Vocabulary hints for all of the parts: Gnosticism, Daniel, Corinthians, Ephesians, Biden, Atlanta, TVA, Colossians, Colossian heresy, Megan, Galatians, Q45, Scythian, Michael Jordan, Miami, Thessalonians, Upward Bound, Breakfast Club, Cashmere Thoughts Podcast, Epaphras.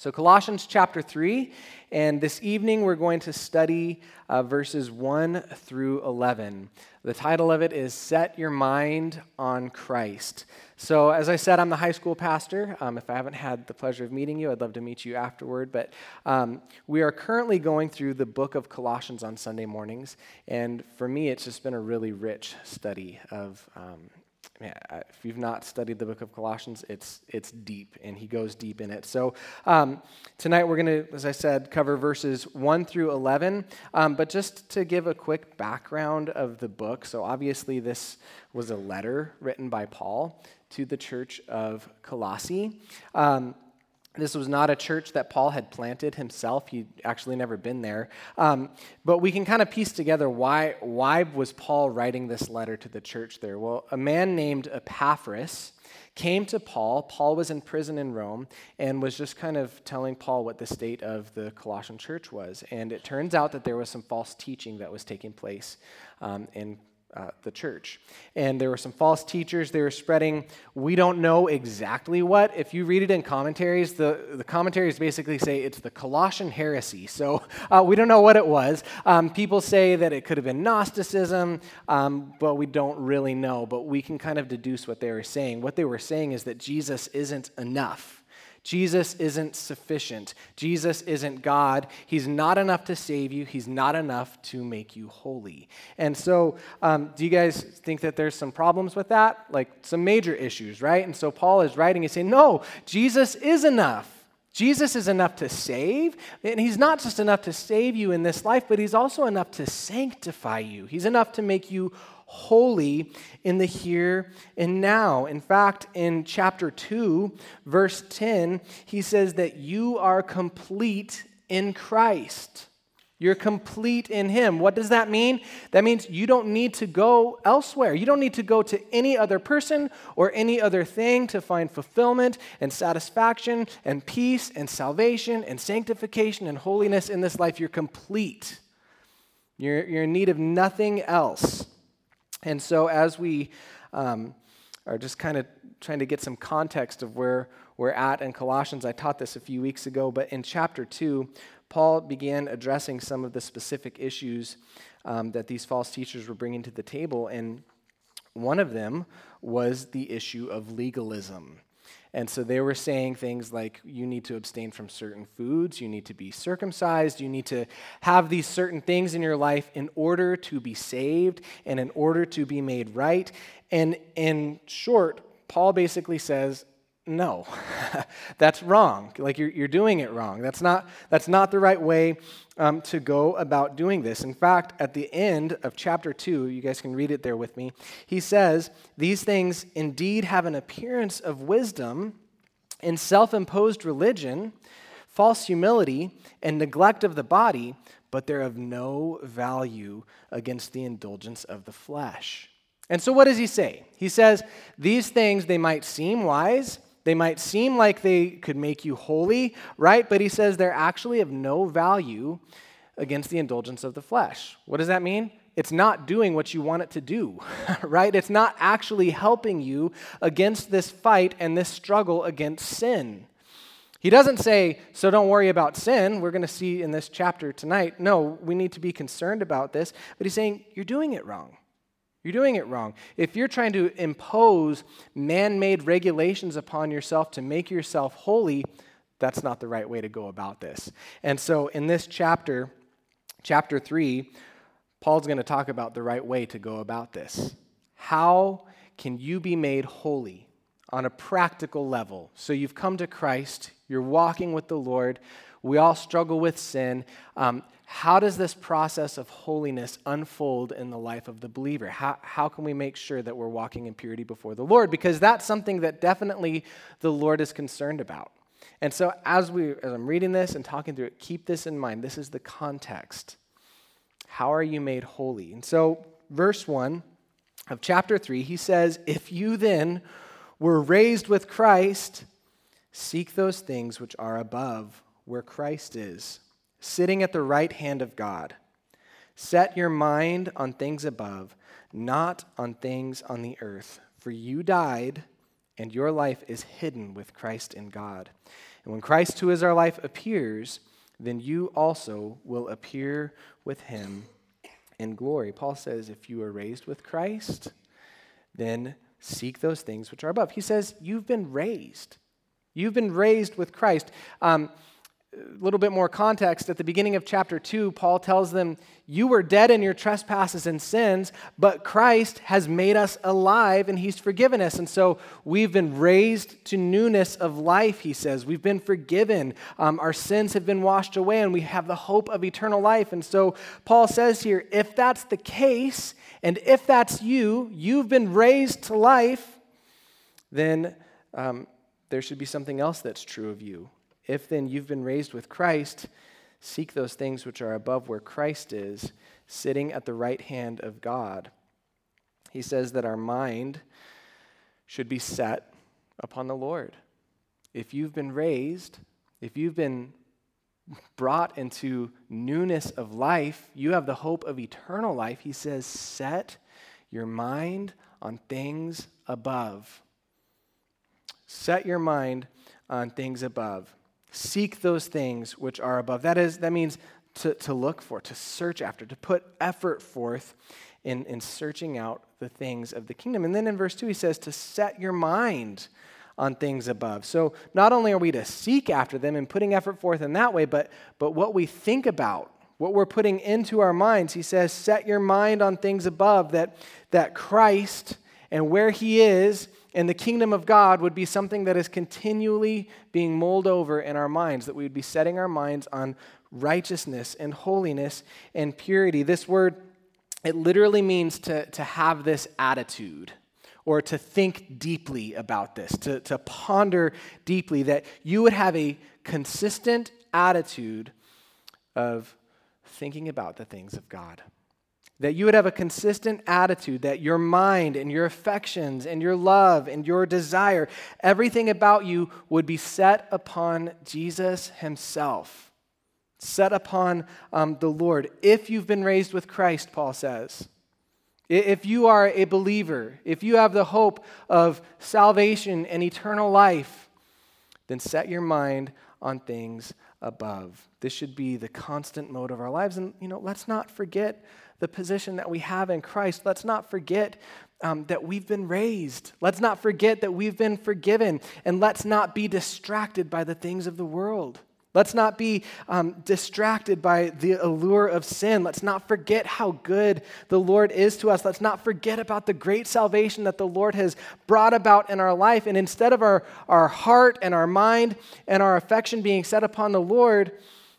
So Colossians chapter 3, and this evening we're going to study verses 1 through 11. The title of it is Set Your Mind on Christ. So as I said, I'm the high school pastor. If I haven't had the pleasure of meeting you, I'd love to meet you afterward. But we are currently going through the book of Colossians on Sunday mornings, and for me it's just been a really rich study of if you've not studied the book of Colossians, it's deep, and he goes deep in it. So tonight we're going to, as I said, cover verses 1 through 11, but just to give a quick background of the book, so obviously this was a letter written by Paul to the church of Colossae. This was not a church that Paul had planted himself. He'd actually never been there. But we can kind of piece together why was Paul writing this letter to the church there? Well, a man named Epaphras came to Paul. Paul was in prison in Rome and was just kind of telling Paul what the state of the Colossian church was. And it turns out that there was some false teaching that was taking place in the church. And there were some false teachers. They were spreading, we don't know exactly what. If you read it in commentaries, the commentaries basically say it's the Colossian heresy. So we don't know what it was. People say that it could have been Gnosticism, but we don't really know. But we can kind of deduce what they were saying. What they were saying is that Jesus isn't enough. Jesus isn't sufficient. Jesus isn't God. He's not enough to save you. He's not enough to make you holy. And so do you guys think that there's some problems with that? Like some major issues, right? And so Paul is writing and saying, no, Jesus is enough. Jesus is enough to save, and he's not just enough to save you in this life, but he's also enough to sanctify you. He's enough to make you holy in the here and now. In fact, in chapter 2, verse 10, he says that you are complete in Christ. You're complete in him. What does that mean? That means you don't need to go elsewhere. You don't need to go to any other person or any other thing to find fulfillment and satisfaction and peace and salvation and sanctification and holiness in this life. You're complete. You're in need of nothing else. And so as we are just kind of trying to get some context of where we're at in Colossians, I taught this a few weeks ago, but in chapter 2, Paul began addressing some of the specific issues that these false teachers were bringing to the table, and one of them was the issue of legalism. And so they were saying things like, you need to abstain from certain foods, you need to be circumcised, you need to have these certain things in your life in order to be saved and in order to be made right. And in short, Paul basically says, no, that's wrong. Like you're doing it wrong. That's not the right way to go about doing this. In fact, at the end of chapter 2, you guys can read it there with me, he says, these things indeed have an appearance of wisdom in self-imposed religion, false humility, and neglect of the body, but they're of no value against the indulgence of the flesh. And so what does he say? He says, these things, they might seem wise, they might seem like they could make you holy, right? But he says they're actually of no value against the indulgence of the flesh. What does that mean? It's not doing what you want it to do, right? It's not actually helping you against this fight and this struggle against sin. He doesn't say, so don't worry about sin. We're going to see in this chapter tonight. No, we need to be concerned about this. But he's saying, you're doing it wrong. You're doing it wrong. If you're trying to impose man-made regulations upon yourself to make yourself holy, that's not the right way to go about this. And so in this chapter, chapter 3, Paul's going to talk about the right way to go about this. How can you be made holy on a practical level? So you've come to Christ, you're walking with the Lord, we all struggle with sin. How does this process of holiness unfold in the life of the believer? How can we make sure that we're walking in purity before the Lord? Because that's something that definitely the Lord is concerned about. And so as I'm reading this and talking through it, keep this in mind. This is the context. How are you made holy? And so verse 1 of chapter 3, he says, if you then were raised with Christ, seek those things which are above, where Christ is, sitting at the right hand of God. Set your mind on things above, not on things on the earth. For you died, and your life is hidden with Christ in God. And when Christ, who is our life, appears, then you also will appear with him in glory. Paul says, if you are raised with Christ, then seek those things which are above. He says, you've been raised. You've been raised with Christ. A little bit more context, at the beginning of chapter 2, Paul tells them, you were dead in your trespasses and sins, but Christ has made us alive and he's forgiven us. And so we've been raised to newness of life, he says. We've been forgiven. Our sins have been washed away and we have the hope of eternal life. And so Paul says here, if that's the case, and if that's you, you've been raised to life, then there should be something else that's true of you. If then you've been raised with Christ, seek those things which are above where Christ is, sitting at the right hand of God. He says that our mind should be set upon the Lord. If you've been raised, if you've been brought into newness of life, you have the hope of eternal life. He says, set your mind on things above. Set your mind on things above. Seek those things which are above. That means to look for, to search after, to put effort forth in searching out the things of the kingdom. And then in verse 2 he says to set your mind on things above. So not only are we to seek after them and putting effort forth in that way, but what we think about, what we're putting into our minds, he says set your mind on things above, that Christ and where he is and the kingdom of God would be something that is continually being mulled over in our minds, that we would be setting our minds on righteousness and holiness and purity. This word, it literally means to have this attitude or to think deeply about this, to ponder deeply, that you would have a consistent attitude of thinking about the things of God. That you would have a consistent attitude that your mind and your affections and your love and your desire, everything about you would be set upon Jesus himself, set upon the Lord. If you've been raised with Christ, Paul says, if you are a believer, if you have the hope of salvation and eternal life, then set your mind on things above. This should be the constant mode of our lives. And, let's not forget the position that we have in Christ. Let's not forget that we've been raised. Let's not forget that we've been forgiven. And let's not be distracted by the things of the world. Let's not be distracted by the allure of sin. Let's not forget how good the Lord is to us. Let's not forget about the great salvation that the Lord has brought about in our life. And instead of our heart and our mind and our affection being set upon the Lord,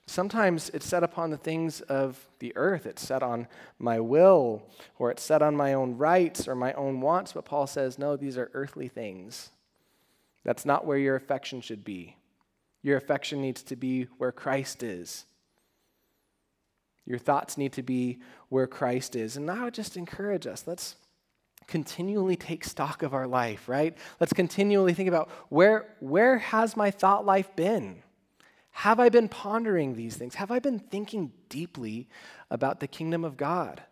sometimes it's set upon the things of the earth. It's set on my will, or it's set on my own rights or my own wants. But Paul says, no, these are earthly things. That's not where your affection should be. Your affection needs to be where Christ is. Your thoughts need to be where Christ is. And I would just encourage us, let's continually take stock of our life, right? Let's continually think about where has my thought life been? Have I been pondering these things? Have I been thinking deeply about the kingdom of God?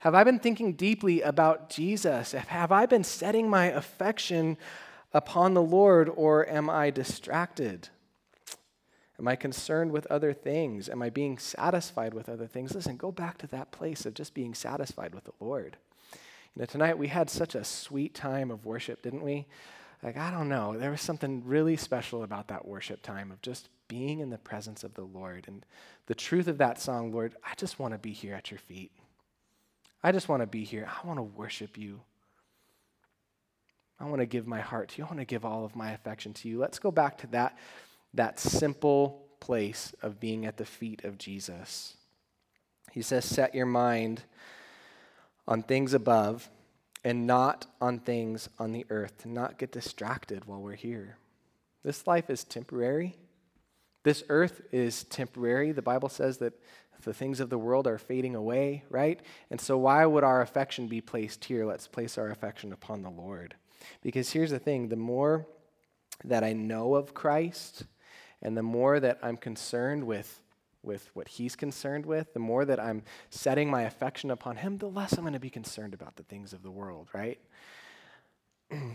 Have I been thinking deeply about Jesus? Have I been setting my affection upon the Lord, or am I distracted? Am I concerned with other things? Am I being satisfied with other things? Listen, go back to that place of just being satisfied with the Lord. Tonight we had such a sweet time of worship, didn't we? I don't know. There was something really special about that worship time of just being in the presence of the Lord. And the truth of that song, Lord, I just want to be here at your feet. I just want to be here. I want to worship you. I want to give my heart to you. I want to give all of my affection to you. Let's go back to that simple place of being at the feet of Jesus. He says, set your mind on things above and not on things on the earth, to not get distracted while we're here. This life is temporary. This earth is temporary. The Bible says that the things of the world are fading away, right? And so why would our affection be placed here? Let's place our affection upon the Lord. Because here's the thing, the more that I know of Christ, and the more that I'm concerned with what he's concerned with, the more that I'm setting my affection upon him, the less I'm going to be concerned about the things of the world, right?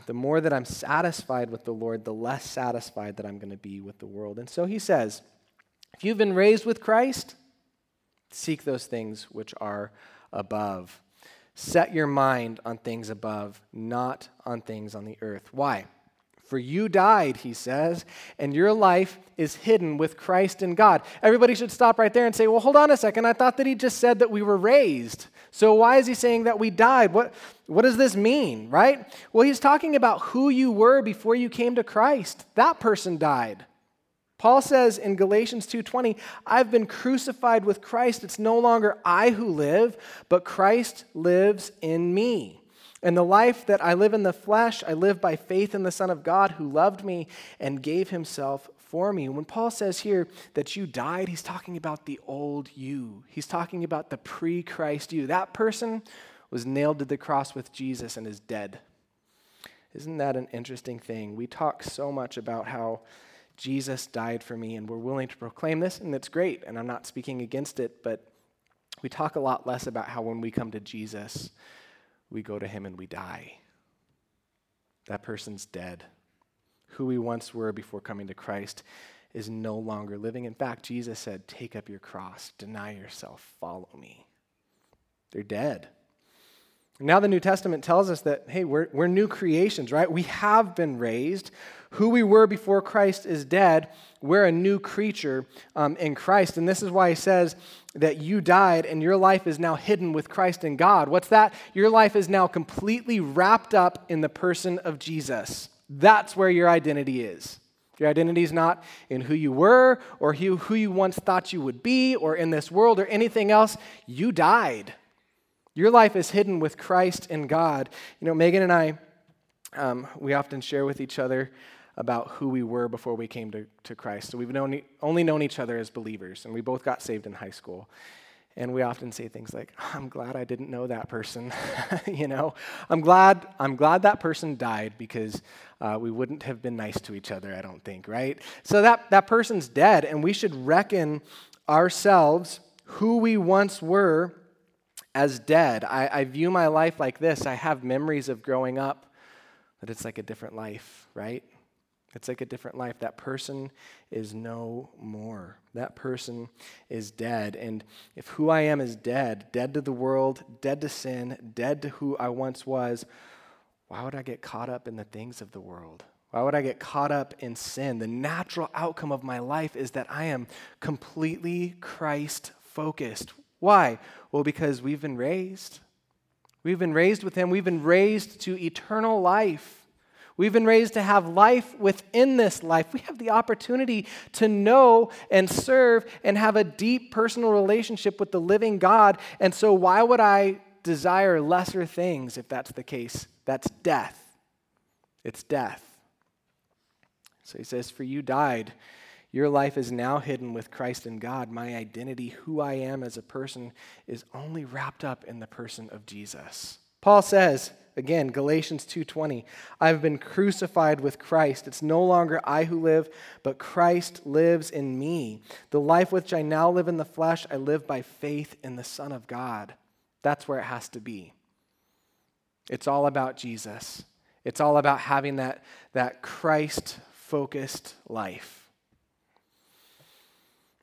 The more that I'm satisfied with the Lord, the less satisfied that I'm going to be with the world. And so he says, if you've been raised with Christ, seek those things which are above. Set your mind on things above, not on things on the earth. Why? For you died, he says, and your life is hidden with Christ in God. Everybody should stop right there and say, well, hold on a second. I thought that he just said that we were raised. So why is he saying that we died? What does this mean, right? Well, he's talking about who you were before you came to Christ. That person died. Paul says in Galatians 2:20, I've been crucified with Christ. It's no longer I who live, but Christ lives in me. And the life that I live in the flesh, I live by faith in the Son of God who loved me and gave himself for me. When Paul says here that you died, he's talking about the old you. He's talking about the pre-Christ you. That person was nailed to the cross with Jesus and is dead. Isn't that an interesting thing? We talk so much about how Jesus died for me, and we're willing to proclaim this, and it's great, and I'm not speaking against it, but we talk a lot less about how when we come to Jesus, we go to him and we die. That person's dead. Who we once were before coming to Christ is no longer living. In fact, Jesus said, take up your cross, deny yourself, follow me. They're dead. Now the New Testament tells us that, hey, we're new creations, right? We have been raised. Who we were before Christ is dead. We're a new creature in Christ. And this is why he says that you died and your life is now hidden with Christ in God. What's that? Your life is now completely wrapped up in the person of Jesus. That's where your identity is. Your identity is not in who you were or who you once thought you would be or in this world or anything else. You died. Your life is hidden with Christ in God. You know, Megan and I, we often share with each other about who we were before we came to Christ. So we've only known each other as believers, and we both got saved in high school. And we often say things like, I'm glad I didn't know that person. You know, I'm glad that person died because we wouldn't have been nice to each other, I don't think, right? So that person's dead, and we should reckon ourselves who we once were as dead. I view my life like this. I have memories of growing up, but it's like a different life, right? It's like a different life. That person is no more. That person is dead. And if who I am is dead, dead to the world, dead to sin, dead to who I once was, why would I get caught up in the things of the world? Why would I get caught up in sin? The natural outcome of my life is that I am completely Christ-focused. Why? Well, because we've been raised. We've been raised with him. We've been raised to eternal life. We've been raised to have life within this life. We have the opportunity to know and serve and have a deep personal relationship with the living God. And so why would I desire lesser things if that's the case? That's death. It's death. So he says, for you died. Your life is now hidden with Christ in God. My identity, who I am as a person, is only wrapped up in the person of Jesus. Paul says, again, Galatians 2:20, I've been crucified with Christ. It's no longer I who live, but Christ lives in me. The life which I now live in the flesh, I live by faith in the Son of God. That's where it has to be. It's all about Jesus. It's all about having that Christ-focused life.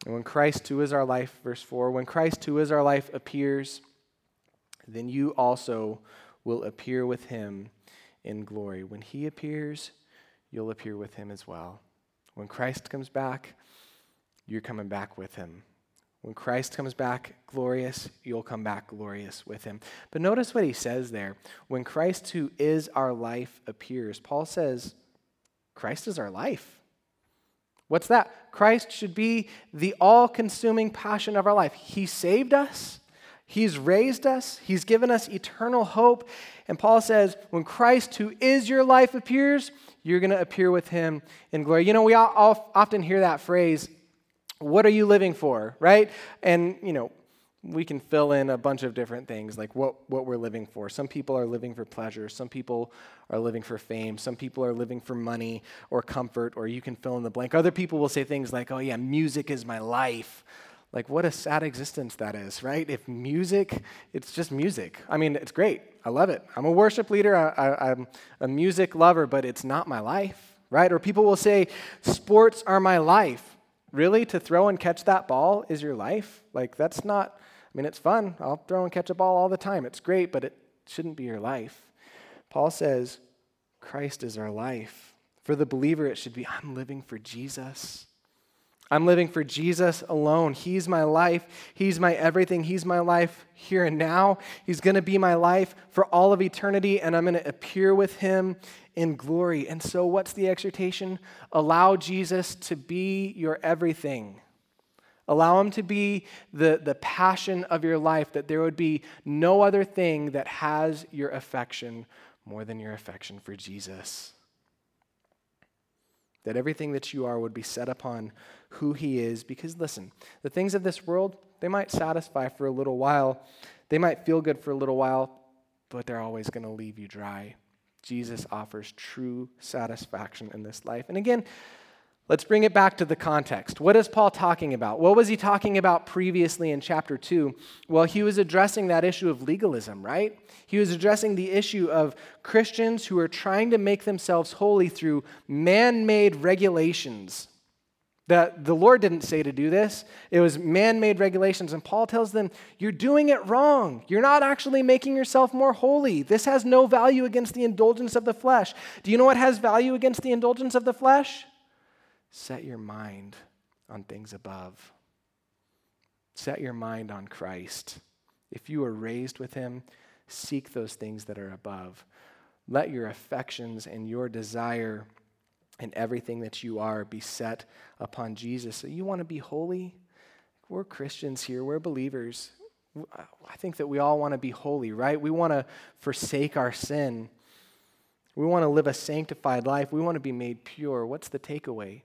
And when Christ, who is our life, verse 4, when Christ, who is our life, appears, then you also will appear with him in glory. When he appears, you'll appear with him as well. When Christ comes back, you're coming back with him. When Christ comes back glorious, you'll come back glorious with him. But notice what he says there. When Christ, who is our life, appears, Paul says, Christ is our life. What's that? Christ should be the all-consuming passion of our life. He saved us. He's raised us. He's given us eternal hope. And Paul says, when Christ, who is your life, appears, you're going to appear with him in glory. You know, we all often hear that phrase, what are you living for, right? And, you know, we can fill in a bunch of different things, like what we're living for. Some people are living for pleasure. Some people are living for fame. Some people are living for money or comfort, or you can fill in the blank. Other people will say things like, oh yeah, music is my life. Like, what a sad existence that is, right? If music, it's just music. I mean, it's great. I love it. I'm a worship leader. I'm a music lover, but it's not my life, right? Or people will say, sports are my life. Really? To throw and catch that ball is your life? Like, that's not, I mean, it's fun. I'll throw and catch a ball all the time. It's great, but it shouldn't be your life. Paul says, Christ is our life. For the believer, it should be, I'm living for Jesus. I'm living for Jesus alone. He's my life. He's my everything. He's my life here and now. He's going to be my life for all of eternity, and I'm going to appear with him in glory. And so what's the exhortation? Allow Jesus to be your everything. Allow him to be the passion of your life, that there would be no other thing that has your affection more than your affection for Jesus. That everything that you are would be set upon who he is. Because listen, the things of this world, they might satisfy for a little while. They might feel good for a little while, but they're always going to leave you dry. Jesus offers true satisfaction in this life. And again, let's bring it back to the context. What is Paul talking about? What was he talking about previously in chapter 2? Well, he was addressing that issue of legalism, right? He was addressing the issue of Christians who are trying to make themselves holy through man-made regulations. The Lord didn't say to do this. It was man-made regulations. And Paul tells them, you're doing it wrong. You're not actually making yourself more holy. This has no value against the indulgence of the flesh. Do you know what has value against the indulgence of the flesh? Set your mind on things above. Set your mind on Christ. If you are raised with him, seek those things that are above. Let your affections and your desire and everything that you are be set upon Jesus. So you want to be holy? We're Christians here. We're believers. I think that we all want to be holy, right? We want to forsake our sin. We want to live a sanctified life. We want to be made pure. What's the takeaway?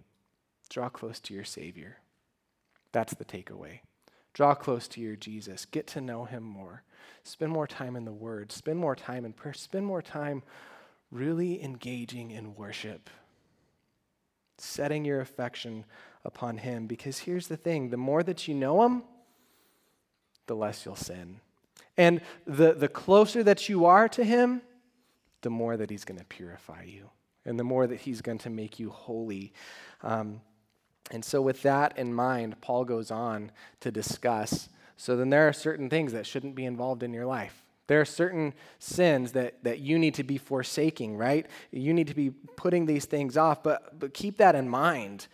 Draw close to your Savior. That's the takeaway. Draw close to your Jesus. Get to know him more. Spend more time in the Word. Spend more time in prayer. Spend more time really engaging in worship. Setting your affection upon him. Because here's the thing. The more that you know him, the less you'll sin. And the closer that you are to him, the more that he's going to purify you. And the more that he's going to make you holy. And so with that in mind, Paul goes on to discuss, so then there are certain things that shouldn't be involved in your life. There are certain sins that you need to be forsaking, right? You need to be putting these things off, but keep that in mind.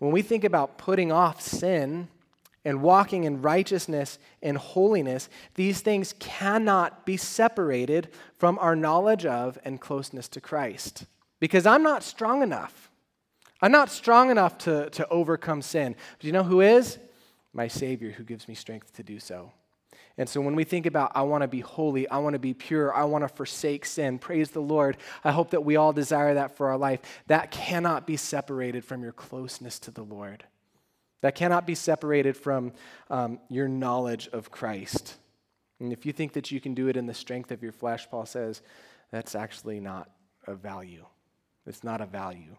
When we think about putting off sin and walking in righteousness and holiness, these things cannot be separated from our knowledge of and closeness to Christ. Because I'm not strong enough. I'm not strong enough to overcome sin. But you know who is? My Savior, who gives me strength to do so. And so when we think about, I want to be holy, I want to be pure, I want to forsake sin, praise the Lord, I hope that we all desire that for our life. That cannot be separated from your closeness to the Lord. That cannot be separated from your knowledge of Christ. And if you think that you can do it in the strength of your flesh, Paul says, that's actually not a value. It's not a value.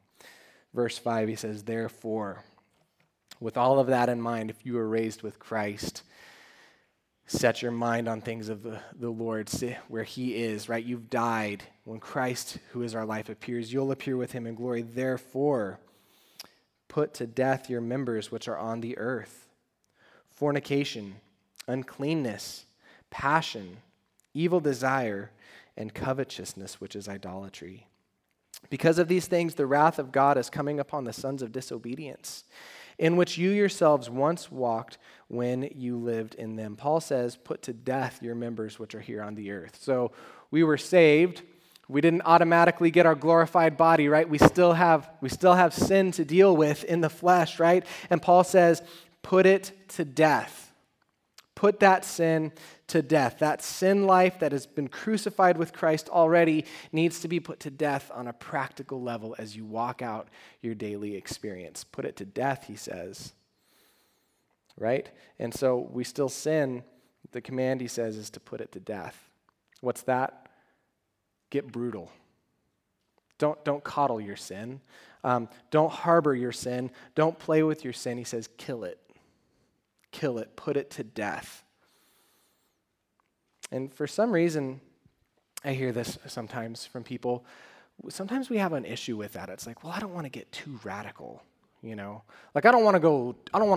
Verse 5, he says, therefore, with all of that in mind, if you are raised with Christ, set your mind on things of the Lord, where he is, right? You've died. When Christ, who is our life, appears, you'll appear with him in glory. Therefore, put to death your members which are on the earth: fornication, uncleanness, passion, evil desire, and covetousness, which is idolatry. Because of these things, the wrath of God is coming upon the sons of disobedience, in which you yourselves once walked when you lived in them. Paul says, put to death your members which are here on the earth. So we were saved. We didn't automatically get our glorified body, right? We still have sin to deal with in the flesh, right? And Paul says, put it to death. Put that sin to death. That sin life that has been crucified with Christ already needs to be put to death on a practical level as you walk out your daily experience. Put it to death, he says, right? And so we still sin. The command, he says, is to put it to death. What's that? Get brutal. Don't coddle your sin. Don't harbor your sin. Don't play with your sin. He says, kill it. kill it, put it to death. And for some reason, I hear this sometimes from people. Sometimes we have an issue with that. It's like, well, I don't want to get too radical, you know? Like, I don't want to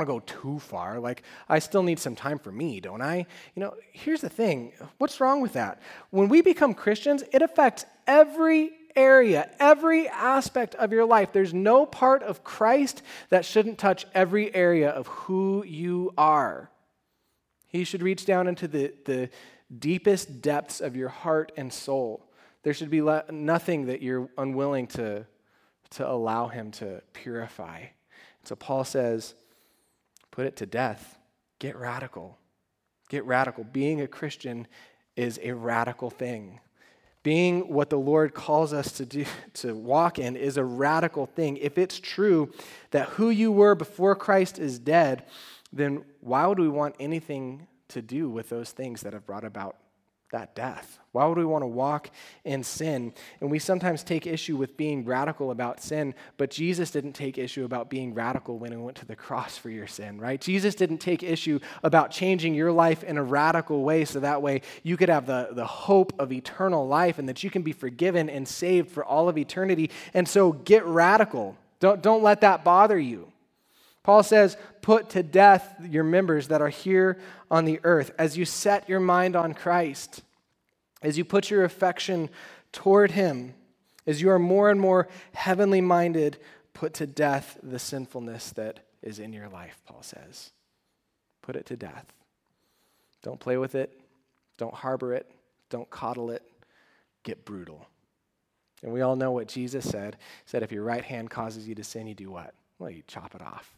go too far. Like, I still need some time for me, don't I? You know, here's the thing. What's wrong with that? When we become Christians, it affects every area, every aspect of your life. There's no part of Christ that shouldn't touch every area of who you are. He should reach down into the deepest depths of your heart and soul. There should be nothing that you're unwilling to allow him to purify. So Paul says, put it to death. Get radical. Get radical. Being a Christian is a radical thing. Being what the Lord calls us to do, to walk in, is a radical thing. If it's true that who you were before Christ is dead, then why would we want anything to do with those things that have brought about that death? Why would we want to walk in sin? And we sometimes take issue with being radical about sin, but Jesus didn't take issue about being radical when he went to the cross for your sin, right? Jesus didn't take issue about changing your life in a radical way so that way you could have the hope of eternal life and that you can be forgiven and saved for all of eternity. And so get radical. Don't let that bother you. Paul says, put to death your members that are here on the earth. As you set your mind on Christ, as you put your affection toward him, as you are more and more heavenly minded, put to death the sinfulness that is in your life, Paul says. Put it to death. Don't play with it. Don't harbor it. Don't coddle it. Get brutal. And we all know what Jesus said. He said, if your right hand causes you to sin, you do what? Well, you chop it off.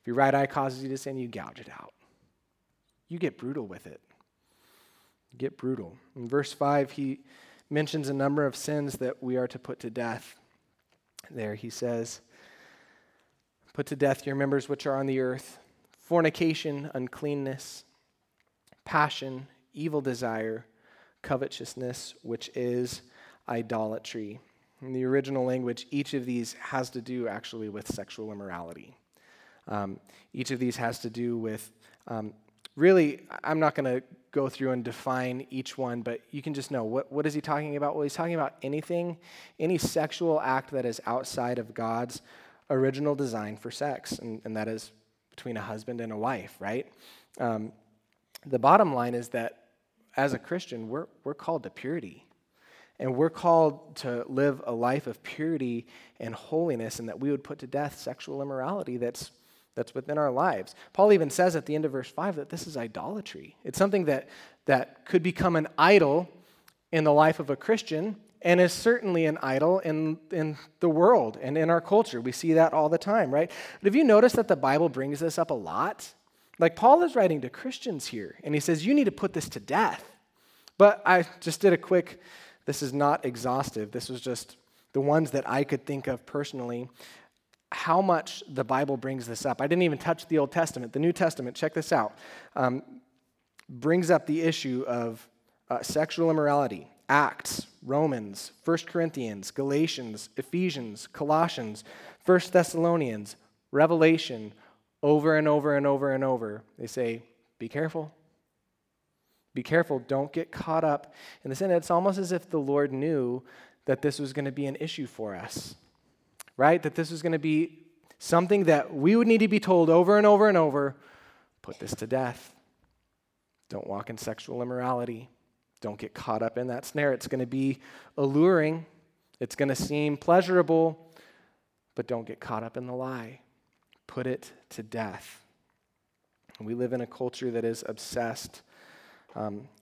If your right eye causes you to sin, you gouge it out. You get brutal with it. You get brutal. In verse 5, he mentions a number of sins that we are to put to death. There he says, put to death your members which are on the earth, fornication, uncleanness, passion, evil desire, covetousness, which is idolatry. In the original language, each of these has to do actually with sexual immorality. Each of these has to do with, really, I'm not going to go through and define each one, but you can just know, what is he talking about? Well, he's talking about anything, any sexual act that is outside of God's original design for sex, and that is between a husband and a wife, right? The bottom line is that as a Christian, we're called to purity. And we're called to live a life of purity and holiness, and that we would put to death sexual immorality that's within our lives. Paul even says at the end of verse 5 that this is idolatry. It's something that could become an idol in the life of a Christian and is certainly an idol in the world and in our culture. We see that all the time, right? But have you noticed that the Bible brings this up a lot? Like, Paul is writing to Christians here, and he says, you need to put this to death. But I just did a quick... This is not exhaustive. This was just the ones that I could think of personally, how much the Bible brings this up. I didn't even touch the Old Testament. The New Testament, check this out, brings up the issue of sexual immorality. Acts, Romans, 1 Corinthians, Galatians, Ephesians, Colossians, 1 Thessalonians, Revelation, over and over and over and over. They say, be careful. Be careful, don't get caught up in this. And it's almost as if the Lord knew that this was going to be an issue for us, right? That this was going to be something that we would need to be told over and over and over, put this to death. Don't walk in sexual immorality. Don't get caught up in that snare. It's going to be alluring. It's going to seem pleasurable, but don't get caught up in the lie. Put it to death. And we live in a culture that is obsessed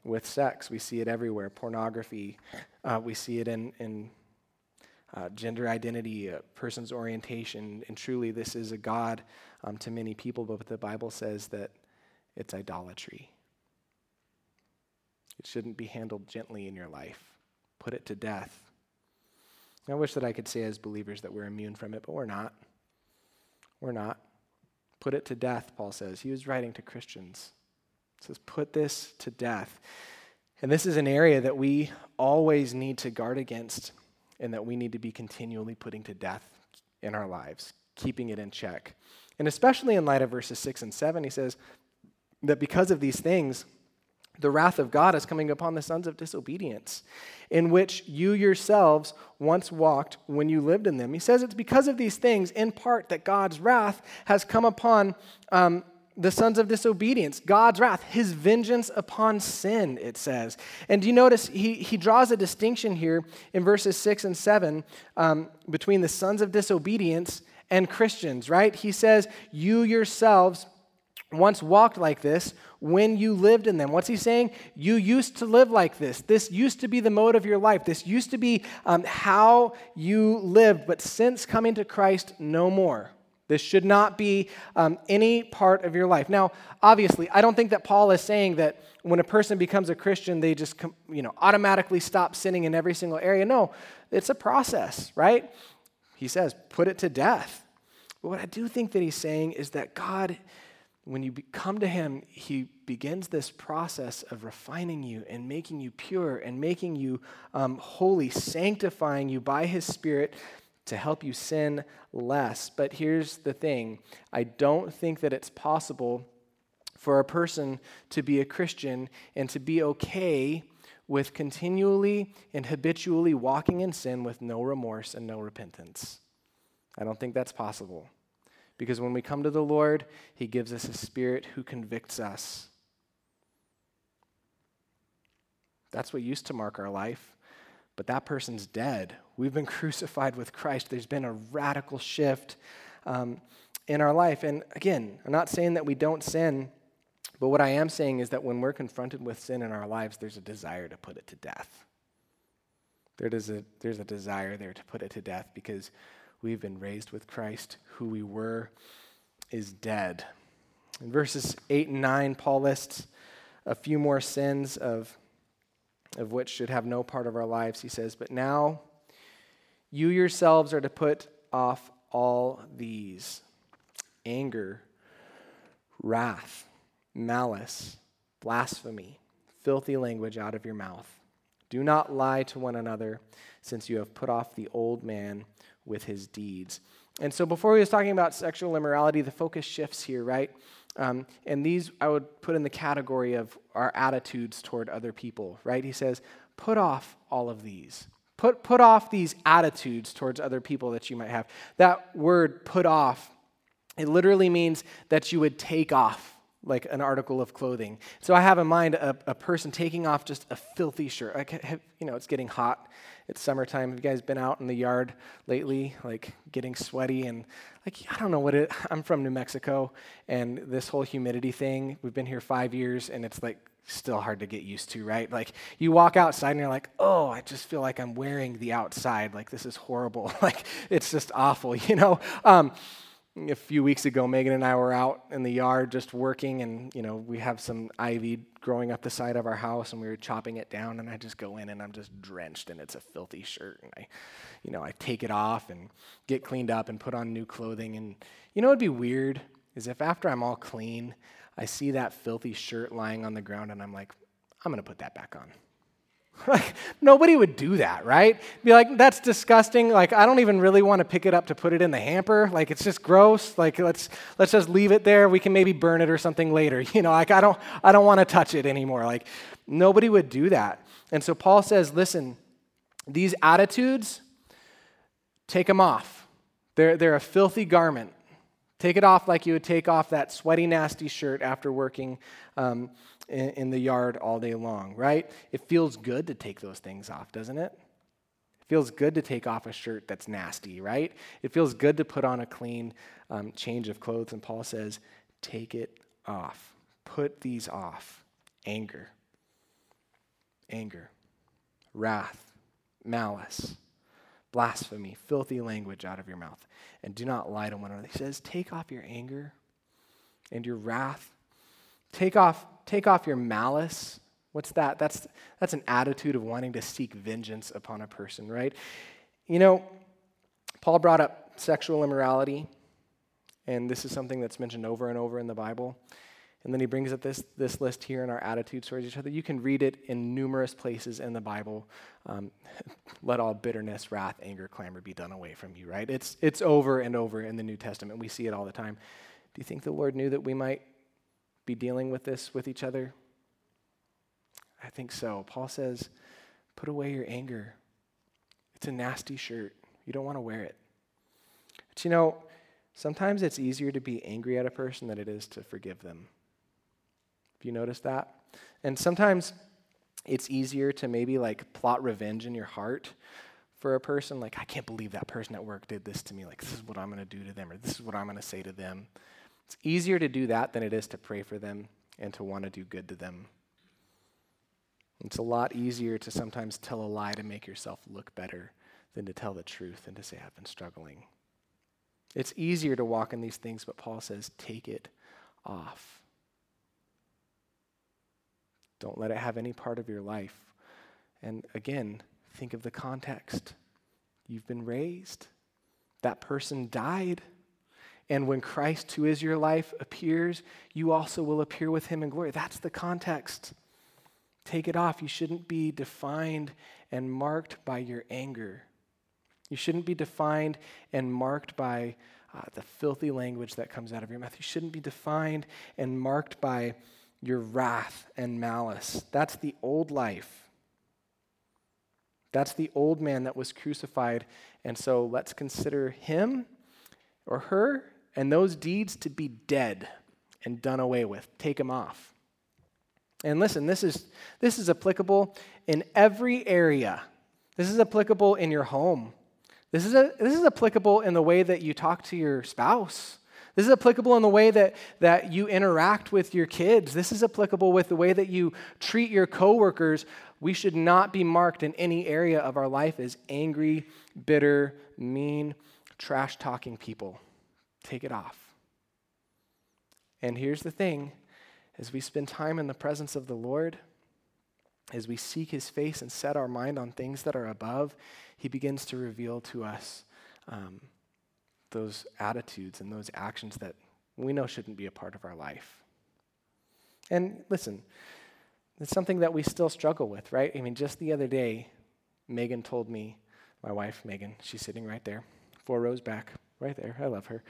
with sex. We see it everywhere. Pornography. We see it in gender identity, a person's orientation, and truly this is a god to many people, but the Bible says that it's idolatry. It shouldn't be handled gently in your life. Put it to death. I wish that I could say as believers that we're immune from it, but we're not. We're not. Put it to death, Paul says. He was writing to Christians. It says, put this to death. And this is an area that we always need to guard against and that we need to be continually putting to death in our lives, keeping it in check. And especially in light of verses 6 and 7, he says, that because of these things, the wrath of God is coming upon the sons of disobedience, in which you yourselves once walked when you lived in them. He says it's because of these things, in part, that God's wrath has come upon the sons of disobedience. God's wrath, his vengeance upon sin, it says. And do you notice he draws a distinction here in verses 6 and 7 between the sons of disobedience and Christians, right? He says, you yourselves once walked like this when you lived in them. What's he saying? You used to live like this. This used to be the mode of your life. This used to be how you lived, but since coming to Christ, no more. This should not be any part of your life. Now, obviously, I don't think that Paul is saying that when a person becomes a Christian, they just automatically stop sinning in every single area. No, it's a process, right? He says, put it to death. But what I do think that he's saying is that God, when you come to him, he begins this process of refining you and making you pure and making you holy, sanctifying you by his Spirit to help you sin less. But here's the thing. I don't think that it's possible for a person to be a Christian and to be okay with continually and habitually walking in sin with no remorse and no repentance. I don't think that's possible. Because when we come to the Lord, he gives us a Spirit who convicts us. That's what used to mark our life. But that person's dead. We've been crucified with Christ. There's been a radical shift in our life. And again, I'm not saying that we don't sin, but what I am saying is that when we're confronted with sin in our lives, there's a desire to put it to death. There's a desire there to put it to death because we've been raised with Christ. Who we were is dead. In verses 8 and 9, Paul lists a few more sins of which should have no part of our lives. He says, but now you yourselves are to put off all these: anger, wrath, malice, blasphemy, filthy language out of your mouth. Do not lie to one another, since you have put off the old man with his deeds. And so before we was talking about sexual immorality, the focus shifts here, right? And these I would put in the category of our attitudes toward other people, right? He says, put off all of these. Put off these attitudes towards other people that you might have. That word, put off, it literally means that you would take off like an article of clothing. So I have in mind a person taking off just a filthy shirt. Like, it's getting hot. It's summertime. Have you guys been out in the yard lately, like getting sweaty? And I don't know I'm from New Mexico, and this whole humidity thing, we've been here 5 years, and it's like still hard to get used to, right? Like you walk outside and you're like, oh, I just feel like I'm wearing the outside. Like this is horrible. Like it's just awful, A few weeks ago, Megan and I were out in the yard just working, and, we have some ivy growing up the side of our house, and we were chopping it down, and I just go in, and I'm just drenched, and it's a filthy shirt, and I take it off and get cleaned up and put on new clothing, and, it'd be weird is if after I'm all clean, I see that filthy shirt lying on the ground, and I'm like, I'm going to put that back on. Like, nobody would do that, right? Be like, that's disgusting. Like, I don't even really want to pick it up to put it in the hamper. Like, it's just gross. Like, let's just leave it there. We can maybe burn it or something later. I don't want to touch it anymore. Like, nobody would do that. And so Paul says, listen, these attitudes, take them off. They're a filthy garment. Take it off like you would take off that sweaty, nasty shirt after working in the yard all day long, right? It feels good to take those things off, doesn't it? It feels good to take off a shirt that's nasty, right? It feels good to put on a clean change of clothes, and Paul says, take it off. Put these off. Anger, wrath, malice, blasphemy, filthy language out of your mouth, and do not lie to one another. He says, take off your anger and your wrath. Take off your malice. What's that? That's an attitude of wanting to seek vengeance upon a person, right? Paul brought up sexual immorality, and this is something that's mentioned over and over in the Bible. And then he brings up this list here in our attitudes towards each other. You can read it in numerous places in the Bible. Let all bitterness, wrath, anger, clamor be done away from you, right? It's over and over in the New Testament. We see it all the time. Do you think the Lord knew that we might be dealing with this with each other? I think so. Paul says, put away your anger. It's a nasty shirt. You don't want to wear it. But you know, sometimes it's easier to be angry at a person than it is to forgive them. Have you noticed that? And sometimes it's easier to maybe like plot revenge in your heart for a person. Like, I can't believe that person at work did this to me. Like, this is what I'm going to do to them, or this is what I'm going to say to them. It's easier to do that than it is to pray for them and to want to do good to them. It's a lot easier to sometimes tell a lie to make yourself look better than to tell the truth and to say, I've been struggling. It's easier to walk in these things, but Paul says, take it off. Don't let it have any part of your life. And again, think of the context. You've been raised. That person died. And when Christ, who is your life, appears, you also will appear with him in glory. That's the context. Take it off. You shouldn't be defined and marked by your anger. You shouldn't be defined and marked by the filthy language that comes out of your mouth. You shouldn't be defined and marked by your wrath and malice. That's the old life. That's the old man that was crucified. And so let's consider him or her and those deeds to be dead and done away with. Take them off. And listen, this is applicable in every area. This is applicable in your home. This is applicable in the way that you talk to your spouse. This is applicable in the way that you interact with your kids. This is applicable with the way that you treat your coworkers. We should not be marked in any area of our life as angry, bitter, mean, trash-talking people. Take it off. And here's the thing. As we spend time in the presence of the Lord, as we seek his face and set our mind on things that are above, he begins to reveal to us those attitudes and those actions that we know shouldn't be a part of our life. And listen, it's something that we still struggle with, right? I mean, just the other day, Megan told me, my wife Megan, she's sitting right there, 4 rows back, right there. I love her.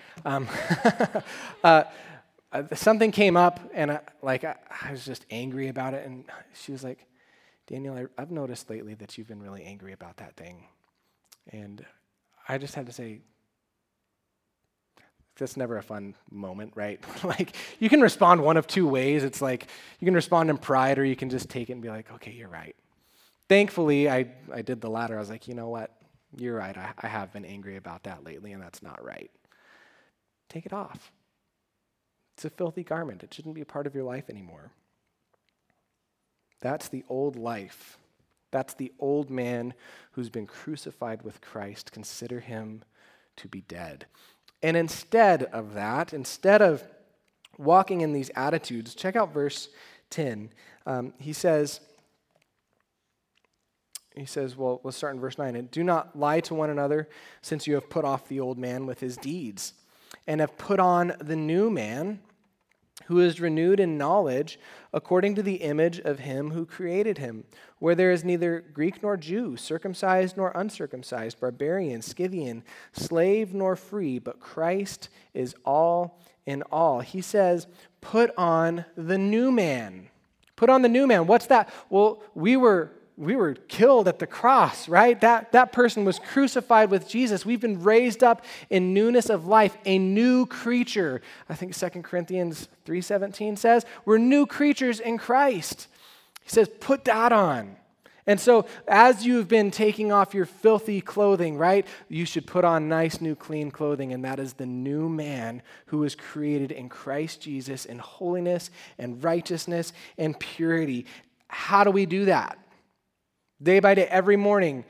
Something came up, and I was just angry about it, and she was like, Daniel, I've noticed lately that you've been really angry about that thing. And I just had to say, that's never a fun moment, right? Like, you can respond one of 2 ways. It's like, you can respond in pride, or you can just take it and be like, okay, you're right. Thankfully, I did the latter. I was like, you know what? You're right. I have been angry about that lately, and that's not right. Take it off. It's a filthy garment. It shouldn't be a part of your life anymore. That's the old life. That's the old man who's been crucified with Christ. Consider him to be dead. And instead of that, instead of walking in these attitudes, check out verse 10. He says, well, let's start in verse 9. And do not lie to one another, since you have put off the old man with his deeds, and have put on the new man, who is renewed in knowledge according to the image of him who created him, where there is neither Greek nor Jew, circumcised nor uncircumcised, barbarian, Scythian, slave nor free, but Christ is all in all. He says, put on the new man. Put on the new man. What's that? Well, we were killed at the cross, right? That person was crucified with Jesus. We've been raised up in newness of life, a new creature. I think 2 Corinthians 3:17 says, we're new creatures in Christ. He says, put that on. And so as you've been taking off your filthy clothing, right, you should put on nice, new, clean clothing, and that is the new man who is created in Christ Jesus in holiness and righteousness and purity. How do we do that? Day by day, every morning,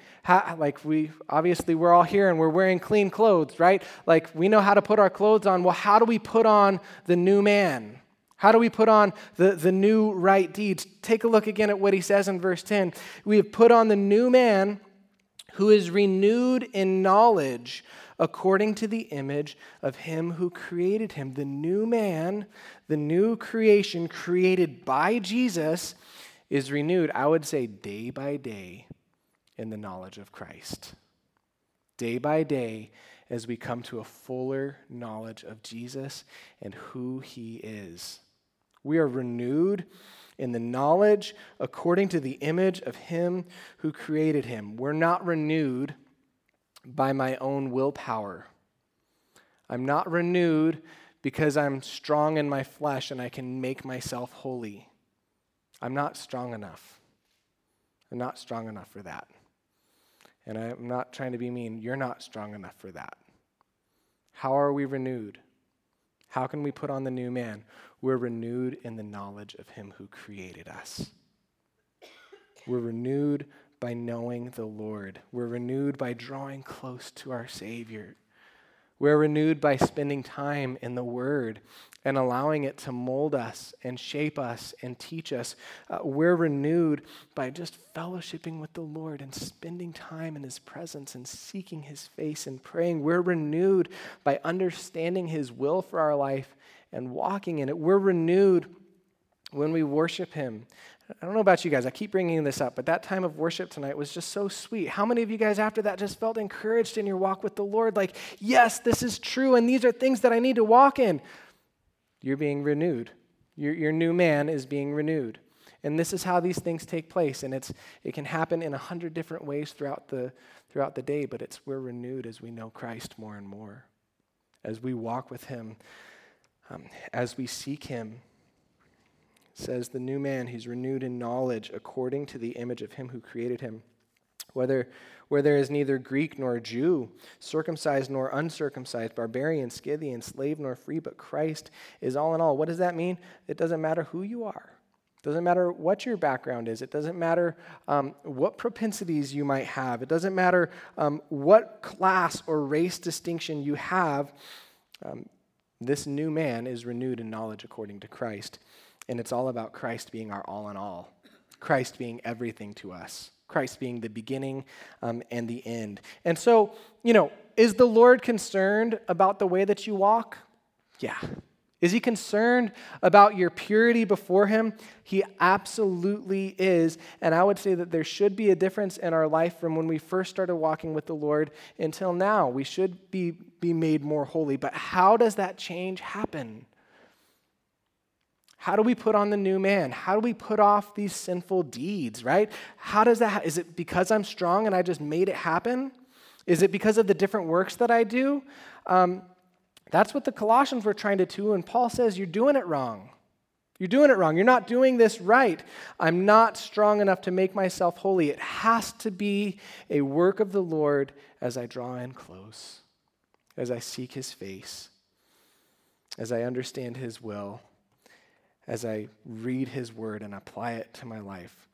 we're all here and we're wearing clean clothes, right? Like, we know how to put our clothes on. Well, how do we put on the new man? How do we put on the new right deeds? Take a look again at what he says in verse 10. We have put on the new man who is renewed in knowledge according to the image of him who created him. The new man, the new creation created by Jesus is renewed, I would say, day by day in the knowledge of Christ. Day by day as we come to a fuller knowledge of Jesus and who he is. We are renewed in the knowledge according to the image of him who created him. We're not renewed by my own willpower. I'm not renewed because I'm strong in my flesh and I can make myself holy. I'm not strong enough. I'm not strong enough for that. And I'm not trying to be mean. You're not strong enough for that. How are we renewed? How can we put on the new man? We're renewed in the knowledge of him who created us. We're renewed by knowing the Lord. We're renewed by drawing close to our Savior. We're renewed by spending time in the Word and allowing it to mold us and shape us and teach us. We're renewed by just fellowshipping with the Lord and spending time in his presence and seeking his face and praying. We're renewed by understanding his will for our life and walking in it. We're renewed when we worship him. I don't know about you guys. I keep bringing this up, but that time of worship tonight was just so sweet. How many of you guys after that just felt encouraged in your walk with the Lord? Like, yes, this is true, and these are things that I need to walk in. You're being renewed. Your new man is being renewed. And this is how these things take place. And it can happen in 100 different ways throughout the day, but we're renewed as we know Christ more and more, as we walk with him, as we seek him. It says the new man, he's renewed in knowledge according to the image of him who created him. Where there is neither Greek nor Jew, circumcised nor uncircumcised, barbarian, Scythian, slave nor free, but Christ is all in all. What does that mean? It doesn't matter who you are. It doesn't matter what your background is. It doesn't matter what propensities you might have. It doesn't matter what class or race distinction you have. This new man is renewed in knowledge according to Christ. And it's all about Christ being our all in all, Christ being everything to us. Christ being the beginning and the end. And so, is the Lord concerned about the way that you walk? Yeah. Is he concerned about your purity before him? He absolutely is. And I would say that there should be a difference in our life from when we first started walking with the Lord until now. We should be made more holy. But how does that change happen? How do we put on the new man? How do we put off these sinful deeds, right? How does that happen? Is it because I'm strong and I just made it happen? Is it because of the different works that I do? That's what the Colossians were trying to do, and Paul says, you're doing it wrong. You're doing it wrong. You're not doing this right. I'm not strong enough to make myself holy. It has to be a work of the Lord as I draw in close, as I seek his face, as I understand his will, as I read his word and apply it to my life.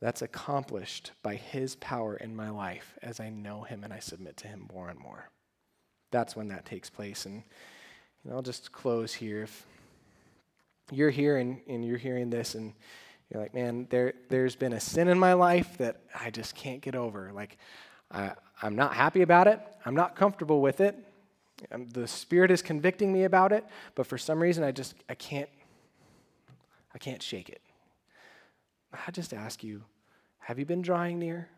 That's accomplished by his power in my life as I know him and I submit to him more and more. That's when that takes place. And I'll just close here. If you're here and you're hearing this and you're like, man, there's been a sin in my life that I just can't get over. Like, I'm not happy about it. I'm not comfortable with it. The Spirit is convicting me about it. But for some reason, I can't shake it. I just ask you, have you been drawing near?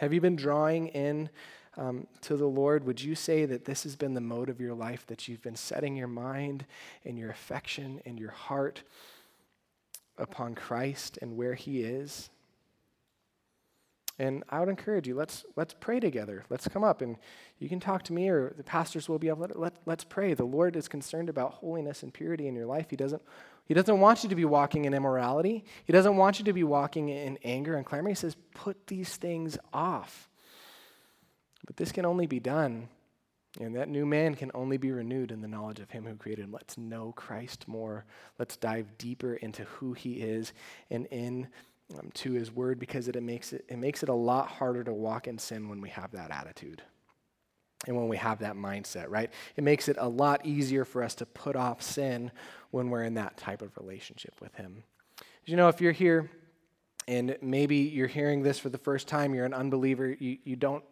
Have you been drawing in to the Lord? Would you say that this has been the mode of your life, that you've been setting your mind and your affection and your heart upon Christ and where he is? And I would encourage you, let's pray together. Let's come up and you can talk to me or the pastors will be able to, let's pray. The Lord is concerned about holiness and purity in your life. He doesn't want you to be walking in immorality. He doesn't want you to be walking in anger and clamor. He says, put these things off. But this can only be done, and that new man can only be renewed in the knowledge of him who created him. Let's know Christ more. Let's dive deeper into who he is and into his word, because it makes it a lot harder to walk in sin when we have that attitude. And when we have that mindset, right? It makes it a lot easier for us to put off sin when we're in that type of relationship with him. If you're here and maybe you're hearing this for the first time, you're an unbeliever, you don't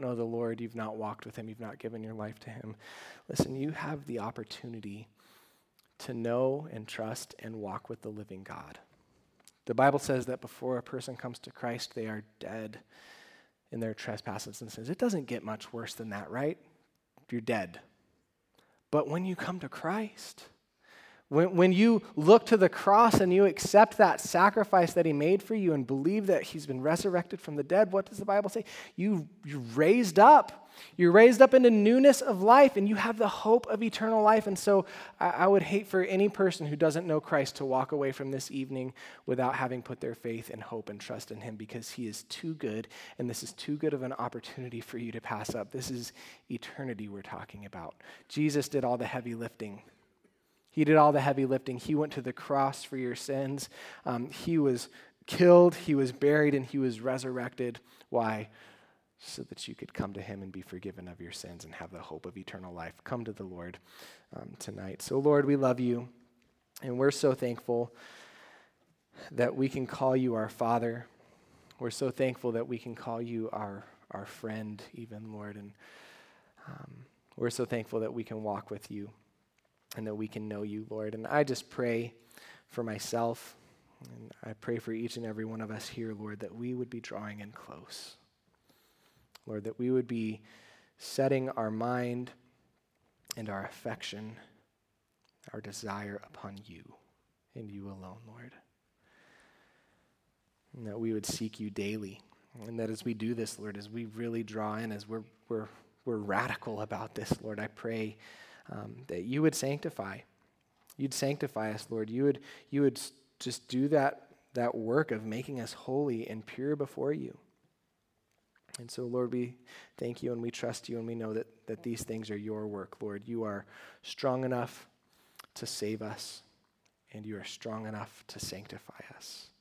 know the Lord, you've not walked with him, you've not given your life to him. Listen, you have the opportunity to know and trust and walk with the living God. The Bible says that before a person comes to Christ, they are dead in their trespasses and sins. It doesn't get much worse than that, right? You're dead. But when you come to Christ, When you look to the cross and you accept that sacrifice that he made for you and believe that he's been resurrected from the dead, what does the Bible say? You're raised up. You're raised up into newness of life, and you have the hope of eternal life. And so I would hate for any person who doesn't know Christ to walk away from this evening without having put their faith and hope and trust in him, because he is too good, and this is too good of an opportunity for you to pass up. This is eternity we're talking about. Jesus did all the heavy lifting. He did all the heavy lifting. He went to the cross for your sins. He was killed, he was buried, and he was resurrected. Why? So that you could come to him and be forgiven of your sins and have the hope of eternal life. Come to the Lord tonight. So Lord, we love you, and we're so thankful that we can call you our Father. We're so thankful that we can call you our friend even, Lord. And we're so thankful that we can walk with you, and that we can know you, Lord. And I just pray for myself, and I pray for each and every one of us here, Lord, that we would be drawing in close. Lord, that we would be setting our mind and our affection, our desire upon you and you alone, Lord. And that we would seek you daily. And that as we do this, Lord, as we really draw in, as we're radical about this, Lord, I pray that you would sanctify. You'd sanctify us, Lord. You would just do that work of making us holy and pure before you. And so, Lord, we thank you and we trust you, and we know that these things are your work, Lord. You are strong enough to save us, and you are strong enough to sanctify us.